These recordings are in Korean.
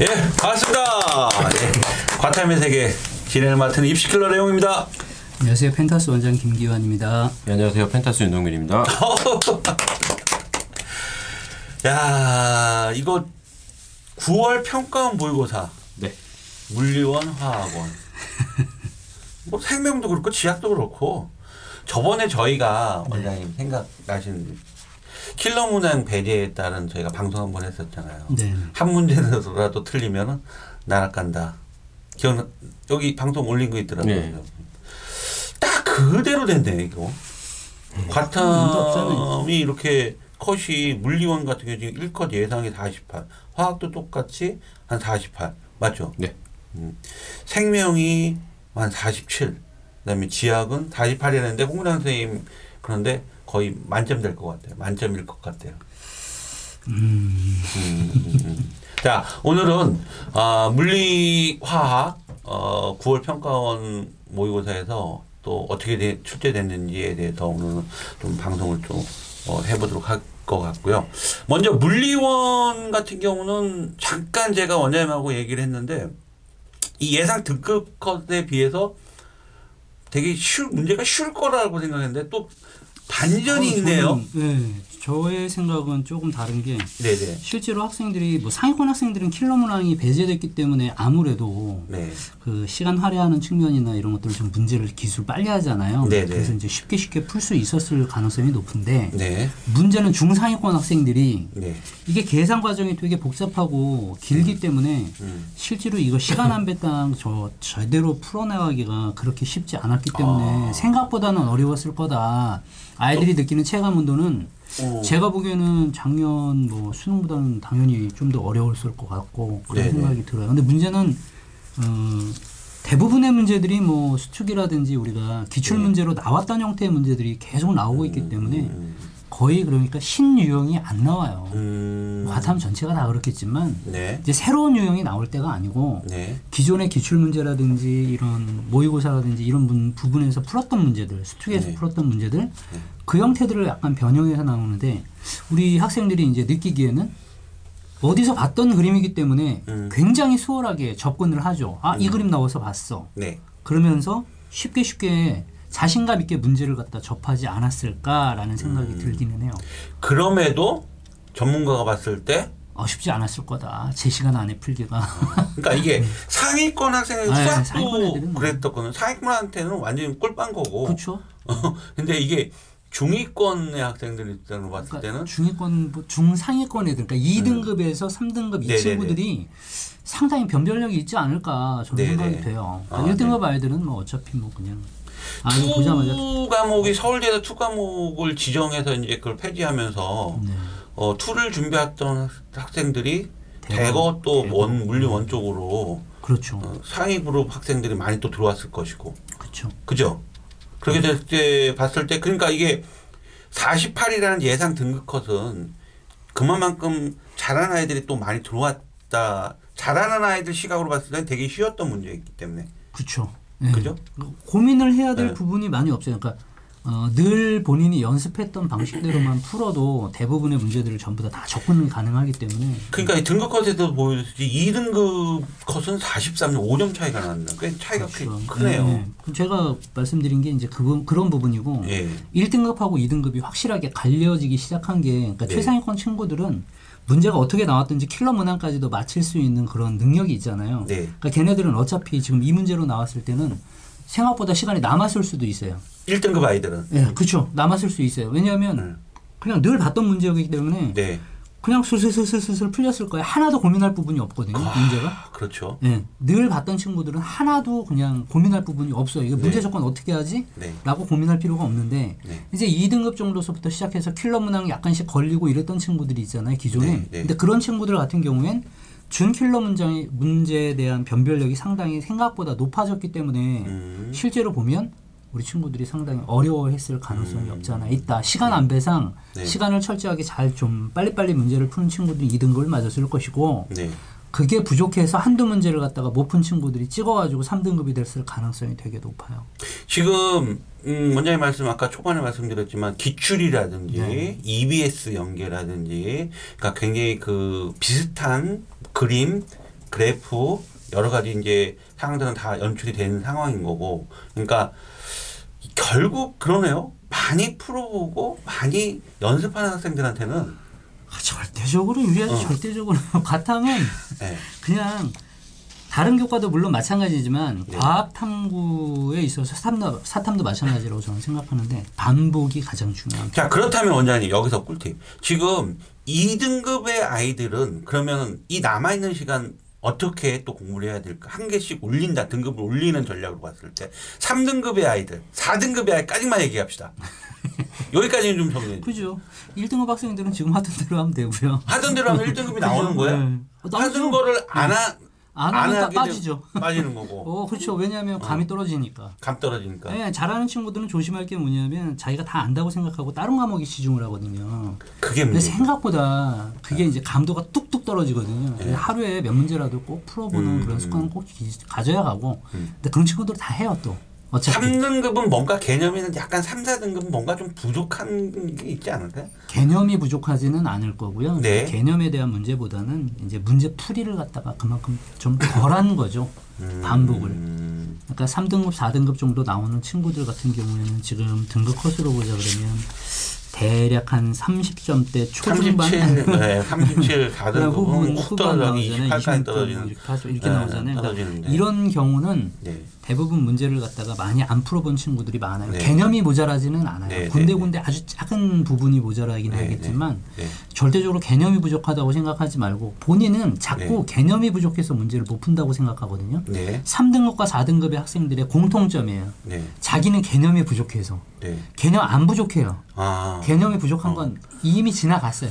예, 반갑습니다. 예, 과탐의 세계 진행을 맡은 입시킬러 레옹입니다. 안녕하세요, 펜타스 원장 김기환입니다. 네, 안녕하세요, 펜타스 윤동균입니다. 야, 이거 9월 평가원 모의고사. 네. 물리원, 화학원. 뭐 생명도 그렇고 지학도 그렇고. 저번에 저희가 원장님 생각나시는 킬러 문항 배제에 따른 저희가 방송 한번 했었잖아요. 네. 한 문제라도 틀리면 나락 간다. 기억 여기 방송 올린 거 있더라고요. 네. 딱 그대로 됐네 이거. 과탐이 이렇게 컷이 물리원 같은 경우 지금 1컷 예상이 48, 화학도 똑같이 한 48 맞죠? 네. 생명이 한 47, 그다음에 지학은 48이라는데 홍준영 선생님 그런데 거의 만점 될 것 같아요. 만점일 것 같아요. 자, 오늘은 물리 화학 9월 평가원 모의고사에서 또 어떻게 출제됐는지에 대해서 오늘은 좀 방송을 좀 해보도록 할 것 같고요. 먼저 물리원 같은 경우는 잠깐 제가 원장님하고 얘기를 했는데 이 예상 등급 컷에 비해서 되게 문제가 쉬울 거라고 생각했는데 또 반전이 있네요. 네, 저의 생각은 조금 다른 게 네네. 실제로 학생들이 뭐 상위권 학생들은 킬러 문항이 배제됐기 때문에 아무래도 네. 그 시간 할애하는 측면이나 이런 것들 좀 문제를 기술 빨리 하잖아요. 네네. 그래서 이제 쉽게 풀 수 있었을 가능성이 높은데 네. 문제는 중상위권 학생들이 네. 이게 계산 과정이 되게 복잡하고 길기 때문에 실제로 이거 시간 안 뺐다 제대로 풀어나가기가 그렇게 쉽지 않았기 때문에 생각보다는 어려웠을 거다. 아이들이 느끼는 체감 온도는 제가 보기에는 작년 뭐 수능보다는 당연히 좀 더 어려웠을 것 같고 그런 네네. 생각이 들어요. 근데 문제는 대부분의 문제들이 뭐 수축이라든지 우리가 기출 문제로 나왔던 형태의 문제들이 계속 나오고 있기 때문에 거의 그러니까 신유형이 안 나와요. 과탐 전체가 다 그렇겠지만 네. 이제 새로운 유형이 나올 때가 아니고 네. 기존의 기출 문제라든지 이런 모의고사라든지 이런 부분에서 풀었던 문제들, 수특에서 네. 풀었던 문제들 네. 그 형태들을 약간 변형해서 나오는데 우리 학생들이 이제 느끼기에는 어디서 봤던 그림이기 때문에 굉장히 수월하게 접근을 하죠. 아, 이 그림 나와서 봤어. 네. 그러면서 쉽게 자신감 있게 문제를 갖다 접하지 않았을까라는 생각이 들기는 해요. 그럼에도 전문가가 봤을 때 쉽지 않았을 거다. 제 시간 안에 풀기가. 그러니까 이게 상위권 학생은 수학도 그랬었거든요. 상위권한테는 완전히 꿀빵 거고. 그렇죠. 근데 이게 중위권의 학생들 입장으로 봤을 그러니까 때는 중상위권 애들, 그러니까 2등급에서 3등급 이 네네네. 친구들이 상당히 변별력이 있지 않을까 저는 생각이 돼요. 그러니까 1등급 아이들은 뭐 어차피 뭐 그냥 투 과목이 서울대에서 투 과목을 지정해서 이제 그걸 폐지하면서 네. 투를 준비했던 학생들이 대거 또 물리원 쪽으로 그렇죠. 상위 그룹 학생들이 많이 또 들어왔을 것이고 그렇죠. 그죠? 그렇게 됐을 때 봤을 때 그러니까 이게 48이라는 예상 등급 컷은 그만큼 잘하는 아이들이 또 많이 들어왔다. 잘하는 아이들 시각으로 봤을 때 되게 쉬웠던 문제였기 때문에 그렇죠. 네. 그죠? 고민을 해야 될 부분이 많이 없어요. 그러니까 늘 본인이 연습했던 방식대로만 풀어도 대부분의 문제들을 전부 다 접근이 가능하기 때문에. 그러니까 이 등급 컷에서 보여주듯이 2등급 컷은 43점, 5점 차이가 난다. 꽤 차이가 그렇죠. 크네요. 네. 제가 말씀드린 게 이제 그런 부분이고 1등급하고 2등급이 확실하게 갈려지기 시작한 게 그러니까 최상위권 친구들은 문제가 어떻게 나왔든지 킬러 문항까지도 맞힐 수 있는 그런 능력이 있잖아요. 네. 그러니까 걔네들은 어차피 지금 이 문제로 나왔을 때는 생각보다 시간이 남았을 수도 있어요. 1등급 아이들은. 네, 그렇죠. 남았을 수 있어요. 왜냐하면 그냥 늘 봤던 문제이기 때문에 네. 그냥 슬슬 풀렸을 거예요. 하나도 고민할 부분이 없거든요. 문제가. 그렇죠. 네, 늘 봤던 친구들은 하나도 그냥 고민할 부분이 없어요. 이거 문제 조건 어떻게 하지? 라고 고민할 필요가 없는데 이제 2등급 정도서부터 시작해서 킬러 문항이 약간씩 걸리고 이랬던 친구들이 있잖아요. 기존에. 근데 그런 친구들 같은 경우엔 준킬러 문제에 대한 변별력이 상당히 생각보다 높아졌기 때문에 실제로 보면 우리 친구들이 상당히 어려워했을 가능성이 없잖아. 있다. 시간 안배상 시간을 철저하게 잘 좀 빨리빨리 문제를 푸는 친구들이 2등급을 맞았을 것이고 그게 부족해서 한두 문제를 갖다가 못 푼 친구들이 찍어가지고 3등급이 됐을 가능성이 되게 높아요. 지금 원장님 말씀 아까 초반에 말씀드렸지만 기출이라든지 EBS 연계라든지 그러니까 굉장히 그 비슷한 그림 그래프 여러 가지 이제 상황들은 다 연출이 된 상황인 거고, 그러니까 결국 그러네요. 많이 풀어보고 많이 연습하는 학생들한테는 절대적으로 유리하죠. 절대적으로 과탐은 네. 그냥 다른 교과도 물론 마찬가지지만 네. 과학탐구에 있어서 사탐도 마찬가지라고 저는 생각하는데 반복이 가장 중요합니다. 자, 그렇다면 원장님 여기서 꿀팁. 지금 2등급의 아이들은 그러면 이 남아있는 시간 어떻게 또 공부를 해야 될까? 한 개씩 올린다. 등급을 올리는 전략으로 봤을 때 3등급의 아이들, 4등급의 아이까지만 얘기합시다. 여기까지는 좀 정리해 주세요. 그죠. 1등급 학생들은 지금 하던 대로 하면 되고요. 하던 대로 하면 1등급이 나오는 거예요? 네. 하던 거를 안 하니까 빠지죠. 빠지는 거고. 그렇죠. 왜냐하면 감이 떨어지니까. 감 떨어지니까. 네, 잘하는 친구들은 조심할 게 뭐냐면 자기가 다 안다고 생각하고 다른 과목에 집중을 하거든요. 그게 문제. 근데 생각보다 그게 이제 감도가 뚝뚝 떨어지거든요. 네. 하루에 몇 문제라도 꼭 풀어보는 그런 습관을 꼭 가져야 하고. 근데 그런 친구들은 다 해요 또. 어차피. 3등급은 뭔가 개념이는 약간 3, 4등급은 뭔가 좀 부족한 게 있지 않을까요? 개념이 부족하지는 않을 거고요. 네. 개념에 대한 문제보다는 이제 문제 풀이를 갖다가 그만큼 좀 덜한 거죠. 반복을. 그러니까 3등급, 4등급 정도 나오는 친구들 같은 경우에는 지금 등급 컷으로 보자 그러면 대략 한 30점대 초중반 37, 4등급 후반 나오잖아요. 28까지 떨어지는 이렇게 나오잖아요. 그러니까 이런 경우는 네. 대부분 문제를 갖다가 많이 안 풀어본 친구들이 많아요. 네. 개념이 모자라지는 않아요. 네. 군데군데 아주 작은 부분이 모자라긴 네. 하겠지만 네. 네. 절대적으로 개념이 부족하다고 생각하지 말고 본인은 자꾸 네. 개념이 부족해서 문제를 못 푼다고 생각하거든요. 네. 3등급과 4등급의 학생들의 공통점이에요. 네. 자기는 개념이 부족해서. 네. 개념 안 부족해요. 아. 개념이 부족한 건 이미 지나갔어요.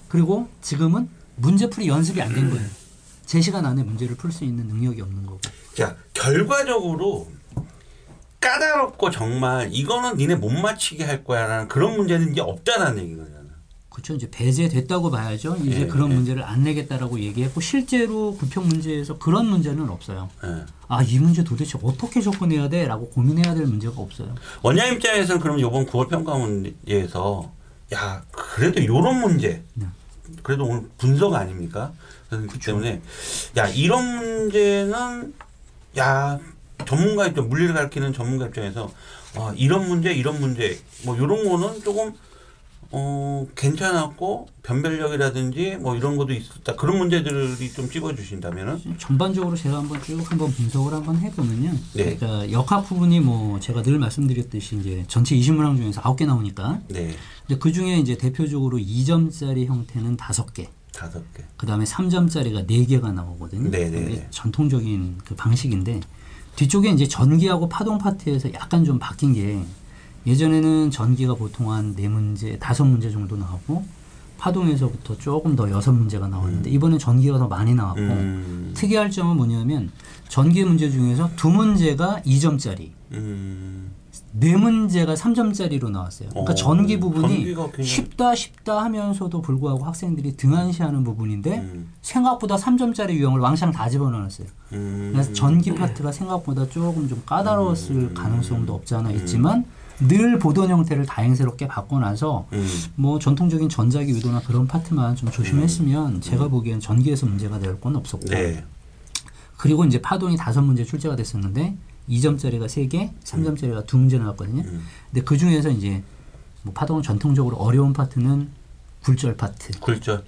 그리고 지금은 문제풀이 연습이 안 된 거예요. 제 시간 안에 문제를 풀 수 있는 능력이 없는 거고. 자, 결과적으로 까다롭고 정말 이거는 니네 못 맞히게 할 거야 라는 그런 문제는 이제 없다라는 얘기거든요. 그렇죠. 이제 배제됐다고 봐야죠. 이제 네, 그런 네. 문제를 안 내겠다라고 얘기했고 실제로 구평 문제에서 그런 문제는 없어요. 네. 아, 이 문제 도대체 어떻게 접근해야 돼? 라고 고민해야 될 문제가 없어요. 원장님 입장에서는 그럼 이번 9월 평가 문제에서 야, 그래도 이런 문제 네. 그래도 오늘 분석 아닙니까? 그렇기 때문에 야, 이런 문제는 야, 전문가 입장, 물리를 가르치는 전문가 입장에서 이런 문제 뭐 이런 거는 조금 괜찮았고 변별력이라든지 뭐 이런 것도 있었다. 그런 문제들이 좀 찝어주신다면은 전반적으로 제가 한번 쭉 한번 분석을 한번 해보면요. 네. 그러니까 역학 부분이 뭐 제가 늘 말씀드렸듯이 이제 전체 20문항 중에서 9개 나오니까. 네. 근데 그 중에 이제 대표적으로 2점짜리 형태는 5개. 5개. 그 다음에 3점짜리가 4개가 나오거든요. 네네. 전통적인 그 방식인데 뒤쪽에 이제 전기하고 파동 파트에서 약간 좀 바뀐 게. 예전에는 전기가 보통 한 4문제, 5문제 정도 나왔고 파동에서부터 조금 더 6문제가 나왔는데 이번에 전기가 더 많이 나왔고 특이할 점은 뭐냐면 전기 문제 중에서 2문제가 2점짜리 4문제가 3점짜리로 나왔어요. 그러니까 전기 부분이 쉽다 하면서도 불구하고 학생들이 등한시하는 부분인데 생각보다 3점짜리 유형을 왕창 다 집어넣었어요. 그래서 전기 파트가 생각보다 조금 좀 까다로웠을 가능성도 없지 않아 있지만 늘 보던 형태를 다행스럽게 바꿔놔서 뭐 전통적인 전자기 유도나 그런 파트만 좀 조심했으면 제가 보기엔 전기에서 문제가 될 건 없었고 네. 그리고 이제 파동이 5문제 출제가 됐었는데 2점짜리가 3개, 3점짜리가 2문제 나왔거든요. 근데 그 중에서 이제 뭐 파동은 전통적으로 어려운 파트는 굴절 파트. 굴절.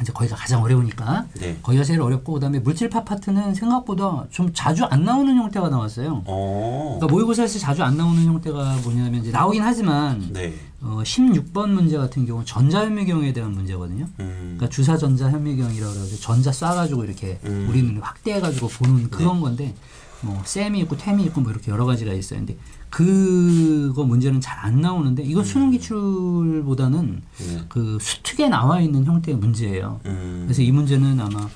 이제 거기가 가장 어려우니까 네. 거기가 제일 어렵고 그다음에 물질파 파트는 생각보다 좀 자주 안 나오는 형태가 나왔어요. 그러니까 모의고사에서 자주 안 나오는 형태가 뭐냐면 이제 나오긴 하지만 네. 16번 문제 같은 경우는 전자현미경에 대한 문제거든요. 그러니까 주사 전자현미경이라고 해서 전자 쏴가지고 이렇게 우리는 확대해가지고 보는 그런 네. 건데 뭐 셈이 있고 템이 있고 뭐 이렇게 여러 가지가 있어요. 근데 그거 문제는 잘 안 나오는데 이거 수능 기출보다는 그 수특에 나와 있는 형태의 문제예요. 그래서 이 문제는 아마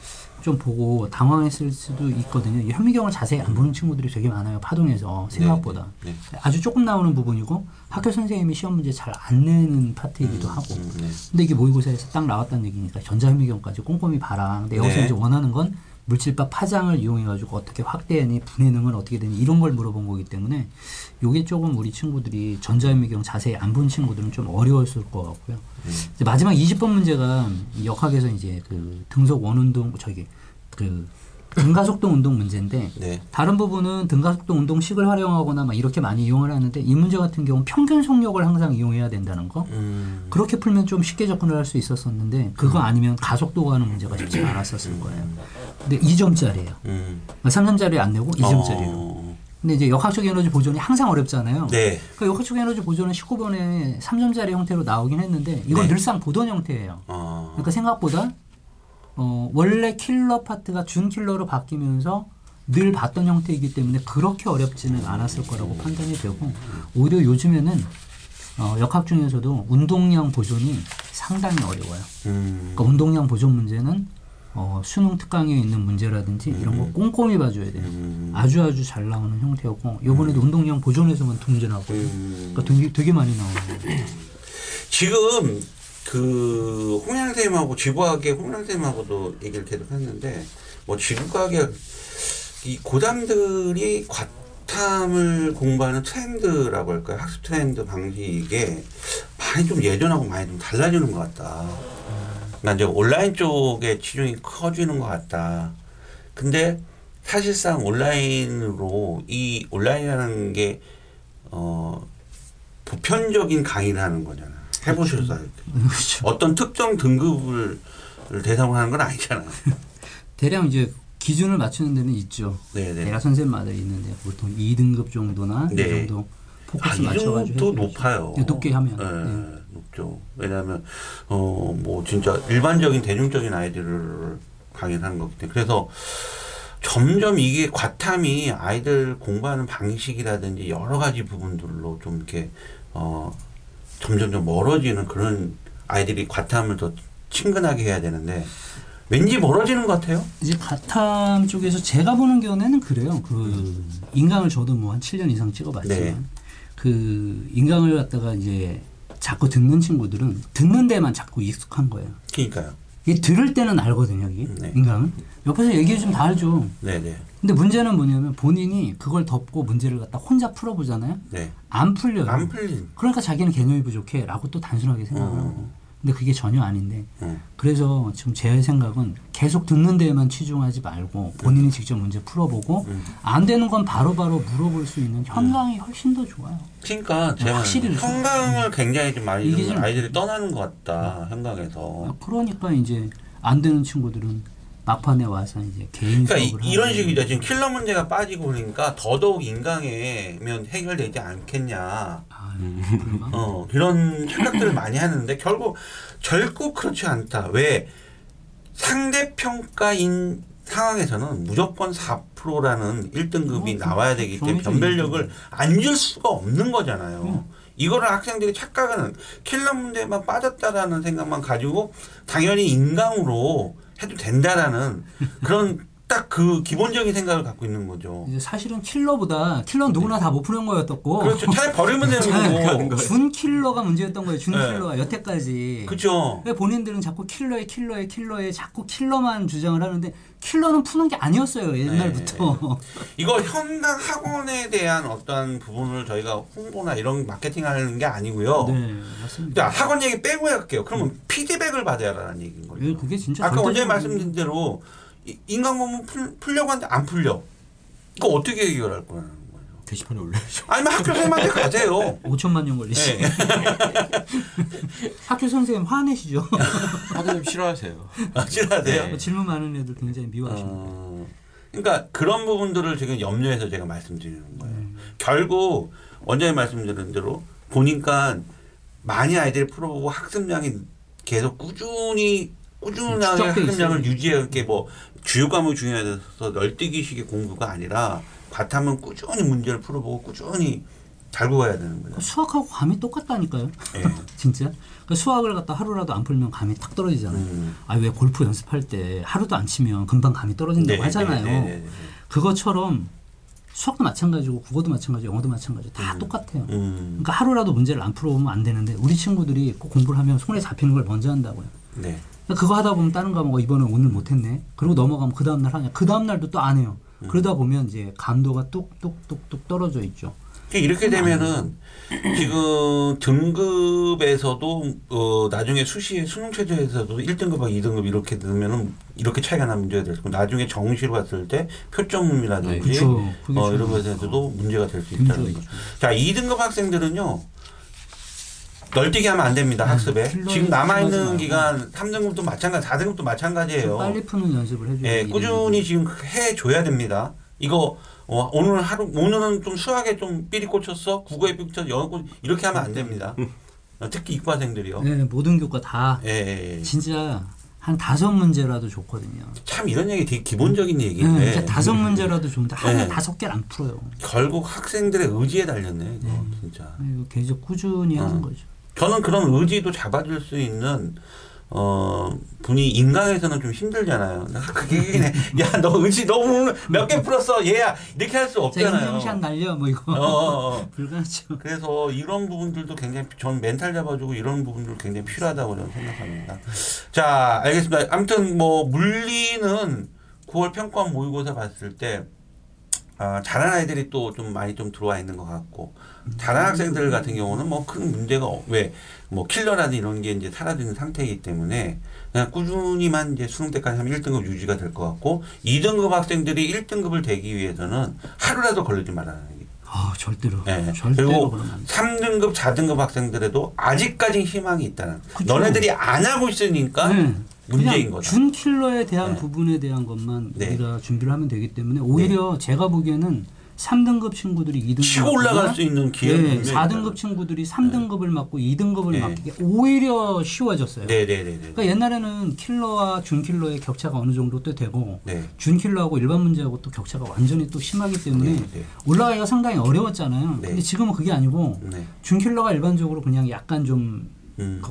좀 보고 당황했을 수도 있거든요. 이 현미경을 자세히 안 보는 친구들이 되게 많아요. 파동에서 생각보다 네. 네. 아주 조금 나오는 부분이고 학교 선생님이 시험 문제 잘 안 내는 파트이기도 하고. 네. 근데 이게 모의고사에서 딱 나왔다는 얘기니까 전자현미경까지 꼼꼼히 봐라. 근데 여기서 네. 이제 원하는 건 물질파 파장을 이용해가지고 어떻게 확대하니, 분해능은 어떻게 되니, 이런 걸 물어본 거기 때문에 이게 조금 우리 친구들이 전자현미경 자세히 안 본 친구들은 좀 어려웠을 것 같고요. 이제 마지막 20번 문제가 역학에서 이제 그 등속 원운동, 그 등가속도 운동 문제인데 네. 다른 부분은 등가속도 운동식을 활용하거나 막 이렇게 많이 이용을 하는데 이 문제 같은 경우는 평균 속력을 항상 이용해야 된다는 거 그렇게 풀면 좀 쉽게 접근을 할 수 있었었는데 그거 아니면 가속도가 하는 문제가 쉽지 않았었을 거예요. 근데 2점짜리예요. 3점짜리 안 내고 2점짜리로. 근데 이제 역학적 에너지 보존이 항상 어렵잖아요. 네. 그러니까 역학적 에너지 보존은 19번에 3점짜리 형태로 나오긴 했는데 이건 네. 늘상 보던 형태예요. 그러니까 생각보다 원래 킬러 파트가 준 킬러로 바뀌면서 늘 봤던 형태이기 때문에 그렇게 어렵지는 않았을 거라고 판단이 되고 오히려 요즘에는 역학 중에서도 운동량 보존이 상당히 어려워요. 그러니까 운동량 보존 문제는 수능 특강에 있는 문제라든지 이런 거 꼼꼼히 봐줘야 돼요. 아주 잘 나오는 형태였고 이번에도 운동량 보존에서만 동전하고 그러니까 되게 많이 나오는 거예요. 지금 그 홍양쌤하고 지구과학의 홍양쌤하고도 얘기를 계속 했는데 뭐 지구과학의 이 고담들이 과탐을 공부하는 트렌드라고 할까요? 학습 트렌드 방식에 많이 좀 예전하고 많이 좀 달라지는 것 같다. 그러니까 이제 온라인 쪽에 치중이 커지는 것 같다. 근데 사실상 온라인으로 이 온라인이라는 게 보편적인 강의라는 거잖아. 해보셔서 그렇죠. 어떤 특정 등급을 대상으로 하는 건 아니잖아요. 대략 이제 기준을 맞추는 데는 있죠. 네네. 대략 선생님마다 있는데 보통 2등급 정도나 네. 이 정도 포커스 맞춰가지고. 이 정도 높아요. 높게 하면. 네. 네. 높죠. 왜냐하면 뭐 진짜 일반적인 대중적인 아이들을 강의를 하는 거기 때문에 그래서 점점 이게 과탐이 아이들 공부하는 방식이라든지 여러 가지 부분들로 좀 이렇게 점점 멀어지는 그런 아이들이 과탐을 더 친근하게 해야 되는데 왠지 멀어지는 것 같아요. 이제 과탐 쪽에서 제가 보는 견해는 그래요. 그 인강을 저도 뭐 한 7년 이상 찍어봤지만 네. 그 인강을 갖다가 이제 자꾸 듣는 친구들은 듣는 데만 자꾸 익숙한 거예요. 그러니까요. 이게 들을 때는 알거든요. 이게 네. 인강은 옆에서 얘기해 주면 다 알죠. 네네. 근데 문제는 뭐냐면 본인이 그걸 덮고 문제를 갖다 혼자 풀어보잖아요. 네. 안 풀려요. 안 풀린. 그러니까 자기는 개념이 부족해 라고 또 단순하게 생각을 하고. 근데 그게 전혀 아닌데. 그래서 지금 제 생각은 계속 듣는 데에만 치중하지 말고 본인이 직접 문제 풀어보고 안 되는 건 바로바로 물어볼 수 있는 현강이 훨씬 더 좋아요. 그러니까 제가 확실히 현강을 굉장히 좀 많이 아이들이 떠나는 것 같다. 현강에서. 그러니까 이제 안 되는 친구들은 막판에 와서 이제 개인 수업을 그러니까 이런 식이죠. 지금 킬러 문제가 빠지고 그러니까 더더욱 인강에면 해결되지 않겠냐. 이런 생각들을 많이 하는데 결국 결국 그렇지 않다. 왜 상대평가인 상황에서는 무조건 4%라는 1등급이 나와야 되기 때문에 변별력을 안 줄 수가 없는 거잖아요. 이거를 학생들이 착각하는 킬러 문제만 빠졌다라는 생각만 가지고 당연히 인강으로 해도 된다라는 그런 딱 그 기본적인 생각을 갖고 있는 거죠. 이제 사실은 킬러는 누구나 다 못 푸는 거였었고. 그렇죠. 차라리 버리면 되는 거고. 준 킬러가 문제였던 거예요. 준 킬러가 여태까지. 그렇죠. 왜 본인들은 자꾸 킬러에 자꾸 킬러만 주장을 하는데 킬러는 푸는 게 아니었어요. 옛날부터. 네. 이거 현강 학원에 대한 어떤 부분을 저희가 홍보나 이런 마케팅하는 게 아니고요. 네, 맞습니다. 학원 얘기 빼고 할게요. 그러면 피드백을 받아야 하는 얘기인 거예요. 네, 그게 진짜. 아까 원장님 말씀드린 대로. 인강공부 풀려고 하는데 안 풀려. 이거 어떻게 해결할 거냐는 거죠. 게시판에 올려야죠. 아니면 학교 선생님한테 가세요. 5천만 년 걸리시죠. 네. 학교 선생님 화내시죠. 선생님 싫어하세요. 아, 싫어하세요? 네. 질문 많은 애들 굉장히 미워하십니다. 그러니까 그런 부분들을 지금 염려해서 제가 말씀드리는 거예요. 결국 원장님 말씀드린 대로 보니까 많이 아이들이 풀어보고 학습량이 계속 꾸준하게 학습량을 유지할 게 뭐 주요 과목이 중요해서 널뛰기식의 공부가 아니라 과탐은 꾸준히 문제를 풀어보고 꾸준히 달고 가야 되는 거예요. 수학하고 감이 똑같다니까요. 네. 진짜. 그러니까 수학을 갖다 하루라도 안 풀면 감이 탁 떨어지잖아요. 아, 왜 골프 연습할 때 하루도 안 치면 금방 감이 떨어진다고 네, 하잖아요. 네. 그것처럼 수학도 마찬가지고 국어도 마찬가지고 영어도 마찬가지고 다 똑같아요. 그러니까 하루라도 문제를 안 풀어보면 안 되는데 우리 친구들이 꼭 공부를 하면 손에 잡히는 걸 먼저 한다고요. 네. 그거 하다 보면 다른 과목 이번에 오늘 못했네. 그리고 넘어가면 그 다음날 하냐. 그 다음날도 또 안 해요. 그러다 보면 이제 감도가 뚝뚝뚝뚝 떨어져 있죠. 이렇게 되면은 지금 등급에서도 나중에 수시 수능 최저에서도 1등급하고 2등급 이렇게 되면은 이렇게 차이가 나는 문제가 될 거고, 나중에 정시로 갔을 때 표점이라든지 그쵸. 이런 것에서도 문제가 될 수 있다는 거죠. 자, 2등급 학생들은요. 널뛰기 하면 안 됩니다. 학습에. 지금 남아있는 기간 3등급도 마찬가지, 4등급도 마찬가지예요. 빨리 푸는 연습을 해줘야 돼요. 예, 꾸준히 지금 해줘야 됩니다. 이거 오늘 하루, 오늘은 좀 수학에 좀 삘이 꽂혔어, 국어에 삘 꽂혔어, 영어 꽂혔어, 이렇게 하면 안 됩니다. 특히 이과생들이요. 네, 모든 교과 다 예. 진짜 한 5문제라도 좋거든요. 참 이런 얘기 되게 기본적인 얘기인데. 네, 진짜 5문제라도 좋은데 하루에 5개를 안 풀어요. 결국 학생들의 의지에 달렸네. 이거 진짜. 이거 계속 꾸준히 하는 거죠. 저는 그런 의지도 잡아줄 수 있는 분이 인강에서는 좀 힘들잖아요. 그게 야, 너 의지 너무 몇 개 풀었어 얘야, 이렇게 할 수 없잖아요. 인생샷 날려 뭐 이거 불가능하죠. 그래서 이런 부분들도 굉장히 전 멘탈 잡아주고 이런 부분들도 굉장히 필요하다고 저는 생각합니다. 자, 알겠습니다. 아무튼 뭐 물리는 9월 평가 모의고사 봤을 때 잘하는 아이들이 또 좀 많이 좀 들어와 있는 것 같고, 잘하는 학생들 같은 경우는 뭐 큰 문제가 왜 킬러라든지 이런 게 이제 사라지는 상태이기 때문에 그냥 꾸준히만 이제 수능 때까지 하면 1등급 유지가 될 것 같고, 2등급 학생들이 1등급을 되기 위해서는 하루라도 걸리지 말아야 돼요. 아, 절대로. 네. 절대로. 그리고 그러면. 3등급, 4등급 학생들에도 아직까지 희망이 있다는. 그쵸. 너네들이 안 하고 있으니까 문제인 거죠. 준킬러에 대한 부분에 대한 것만 우리가 준비를 하면 되기 때문에 오히려 제가 보기에는 3등급 친구들이 2등급 치고 올라갈 수 있는 기회가 4등급 친구들이 3등급을 맞고 2등급을 맞기가 오히려 쉬워졌어요. 네네네. 그러니까 옛날에는 킬러와 준킬러의 격차가 어느 정도 또 되고 준킬러하고 일반 문제하고 또 격차가 완전히 또 심하기 때문에 올라가기가 상당히 어려웠잖아요. 근데 지금은 그게 아니고 준킬러가 일반적으로 그냥 약간 좀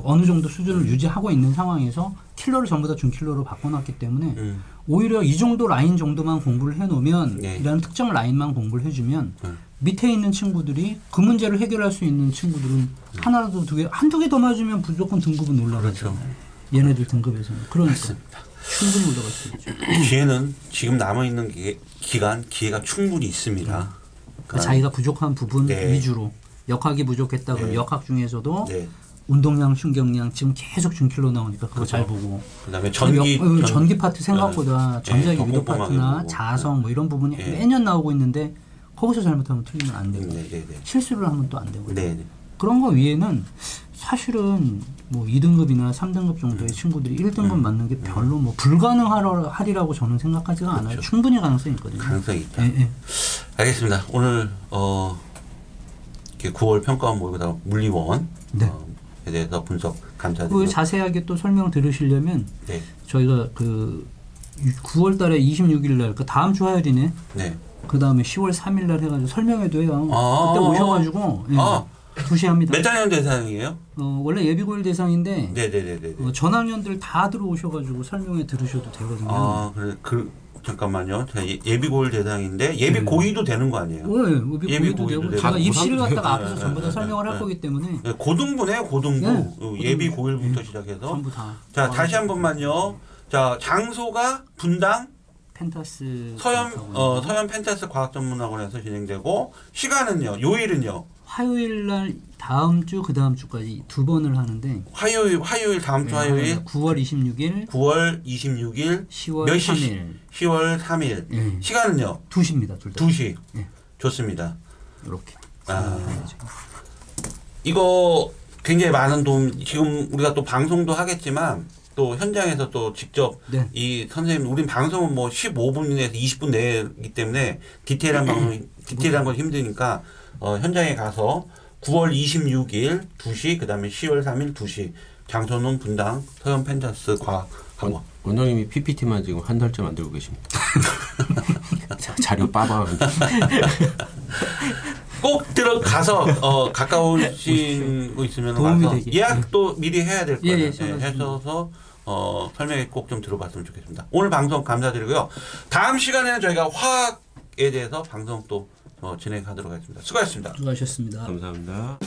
어느 정도 수준을 유지하고 있는 상황에서 킬러를 전부 다 준킬러로 바꿔놨기 때문에 오히려 이 정도 라인 정도만 공부를 해놓으면 이런 특정 라인만 공부를 해주면 밑에 있는 친구들이 그 문제를 해결할 수 있는 친구들은 하나라도 두 개, 한두 개 더 맞으면 무조건 등급은 올라가잖아요. 그렇죠. 얘네들 등급에서는. 그러니까 충분히 올라갈 수 있죠. 기회는 지금 남아있는 기간 기회가 충분히 있습니다. 그러니까 자기가 부족한 부분 위주로 역학이 부족했다 그러면 역학 중에서도 운동량, 신경량 지금 계속 준킬로 나오니까 그거 잘 보고. 그다음에 전기 파트 생각보다 전자기 유도 파트나 자성 뭐 이런 부분이 매년 나오고 있는데 거기서 잘못하면 틀리면 안 되고 실수를 하면 또 안 되고 그런 거 위에는 사실은 뭐 2등급이나 3등급 정도의 친구들이 1등급 맞는 게 별로 뭐 불가능하리라고 저는 생각하지가 않아요. 충분히 가능성이 있거든요. 가능성이 있다. 알겠습니다. 오늘 9월 평가원 모의고사 물리원 에 대해서 분석 감사드립니다. 그 자세하게 또 설명 들으시려면 저희가 그 9월 달에 26일 날, 그러니까 다음 주 화요일이네. 그 다음에 10월 3일 날 해가지고 설명회도 해요. 그때 오셔가지고 2시 합니다. 몇 학년 대상이에요? 원래 예비고일 대상인데 전학년들 다 들어오셔가지고 설명회 들으셔도 되거든요. 아, 그래. 잠깐만요. 예비고일 대상인데 예비고의도 되는 거 아니에요? 네. 예비고의도 되고 제가 입시를 갖다가 앞에서 전부 다 설명을 할 거기 때문에 고등부네요. 고등부. 예비고일부터 시작해서 전부 다. 자, 다시 한 번만요. 자, 장소가 분당 펜타스 서현 펜타스 과학전문학원에서 진행되고, 시간은요. 요일은요. 화요일 날 다음 주, 그 다음 주까지 두 번을 하는데 화요일 다음 주 화요일 9월 26일 10월 3일 시간은요? 2시입니다. 둘 다. 2시. 좋습니다. 이렇게. 이거 굉장히 많은 도움, 지금 우리가 또 방송도 하겠지만 또 현장에서 또 직접 이 선생님, 우린 방송은 뭐 15분에서 20분 내기 때문에 디테일한 건 힘드니까 현장에 가서 9월 26일 2시, 그 다음에 10월 3일 2시, 장소는 분당 서현 펜타스 과학학원. 원장님이 PPT만 지금 한 달째 만들고 계십니다. 자료 빠바. 꼭 들어가서 가까우신 거 있으면 와서 예약도 미리 해야 될 거예요. 해서 설명회 꼭 좀 들어봤으면 좋겠습니다. 오늘 방송 감사드리고요. 다음 시간에는 저희가 화학에 대해서 방송 또 진행하도록 하겠습니다. 수고하셨습니다. 수고하셨습니다. 감사합니다.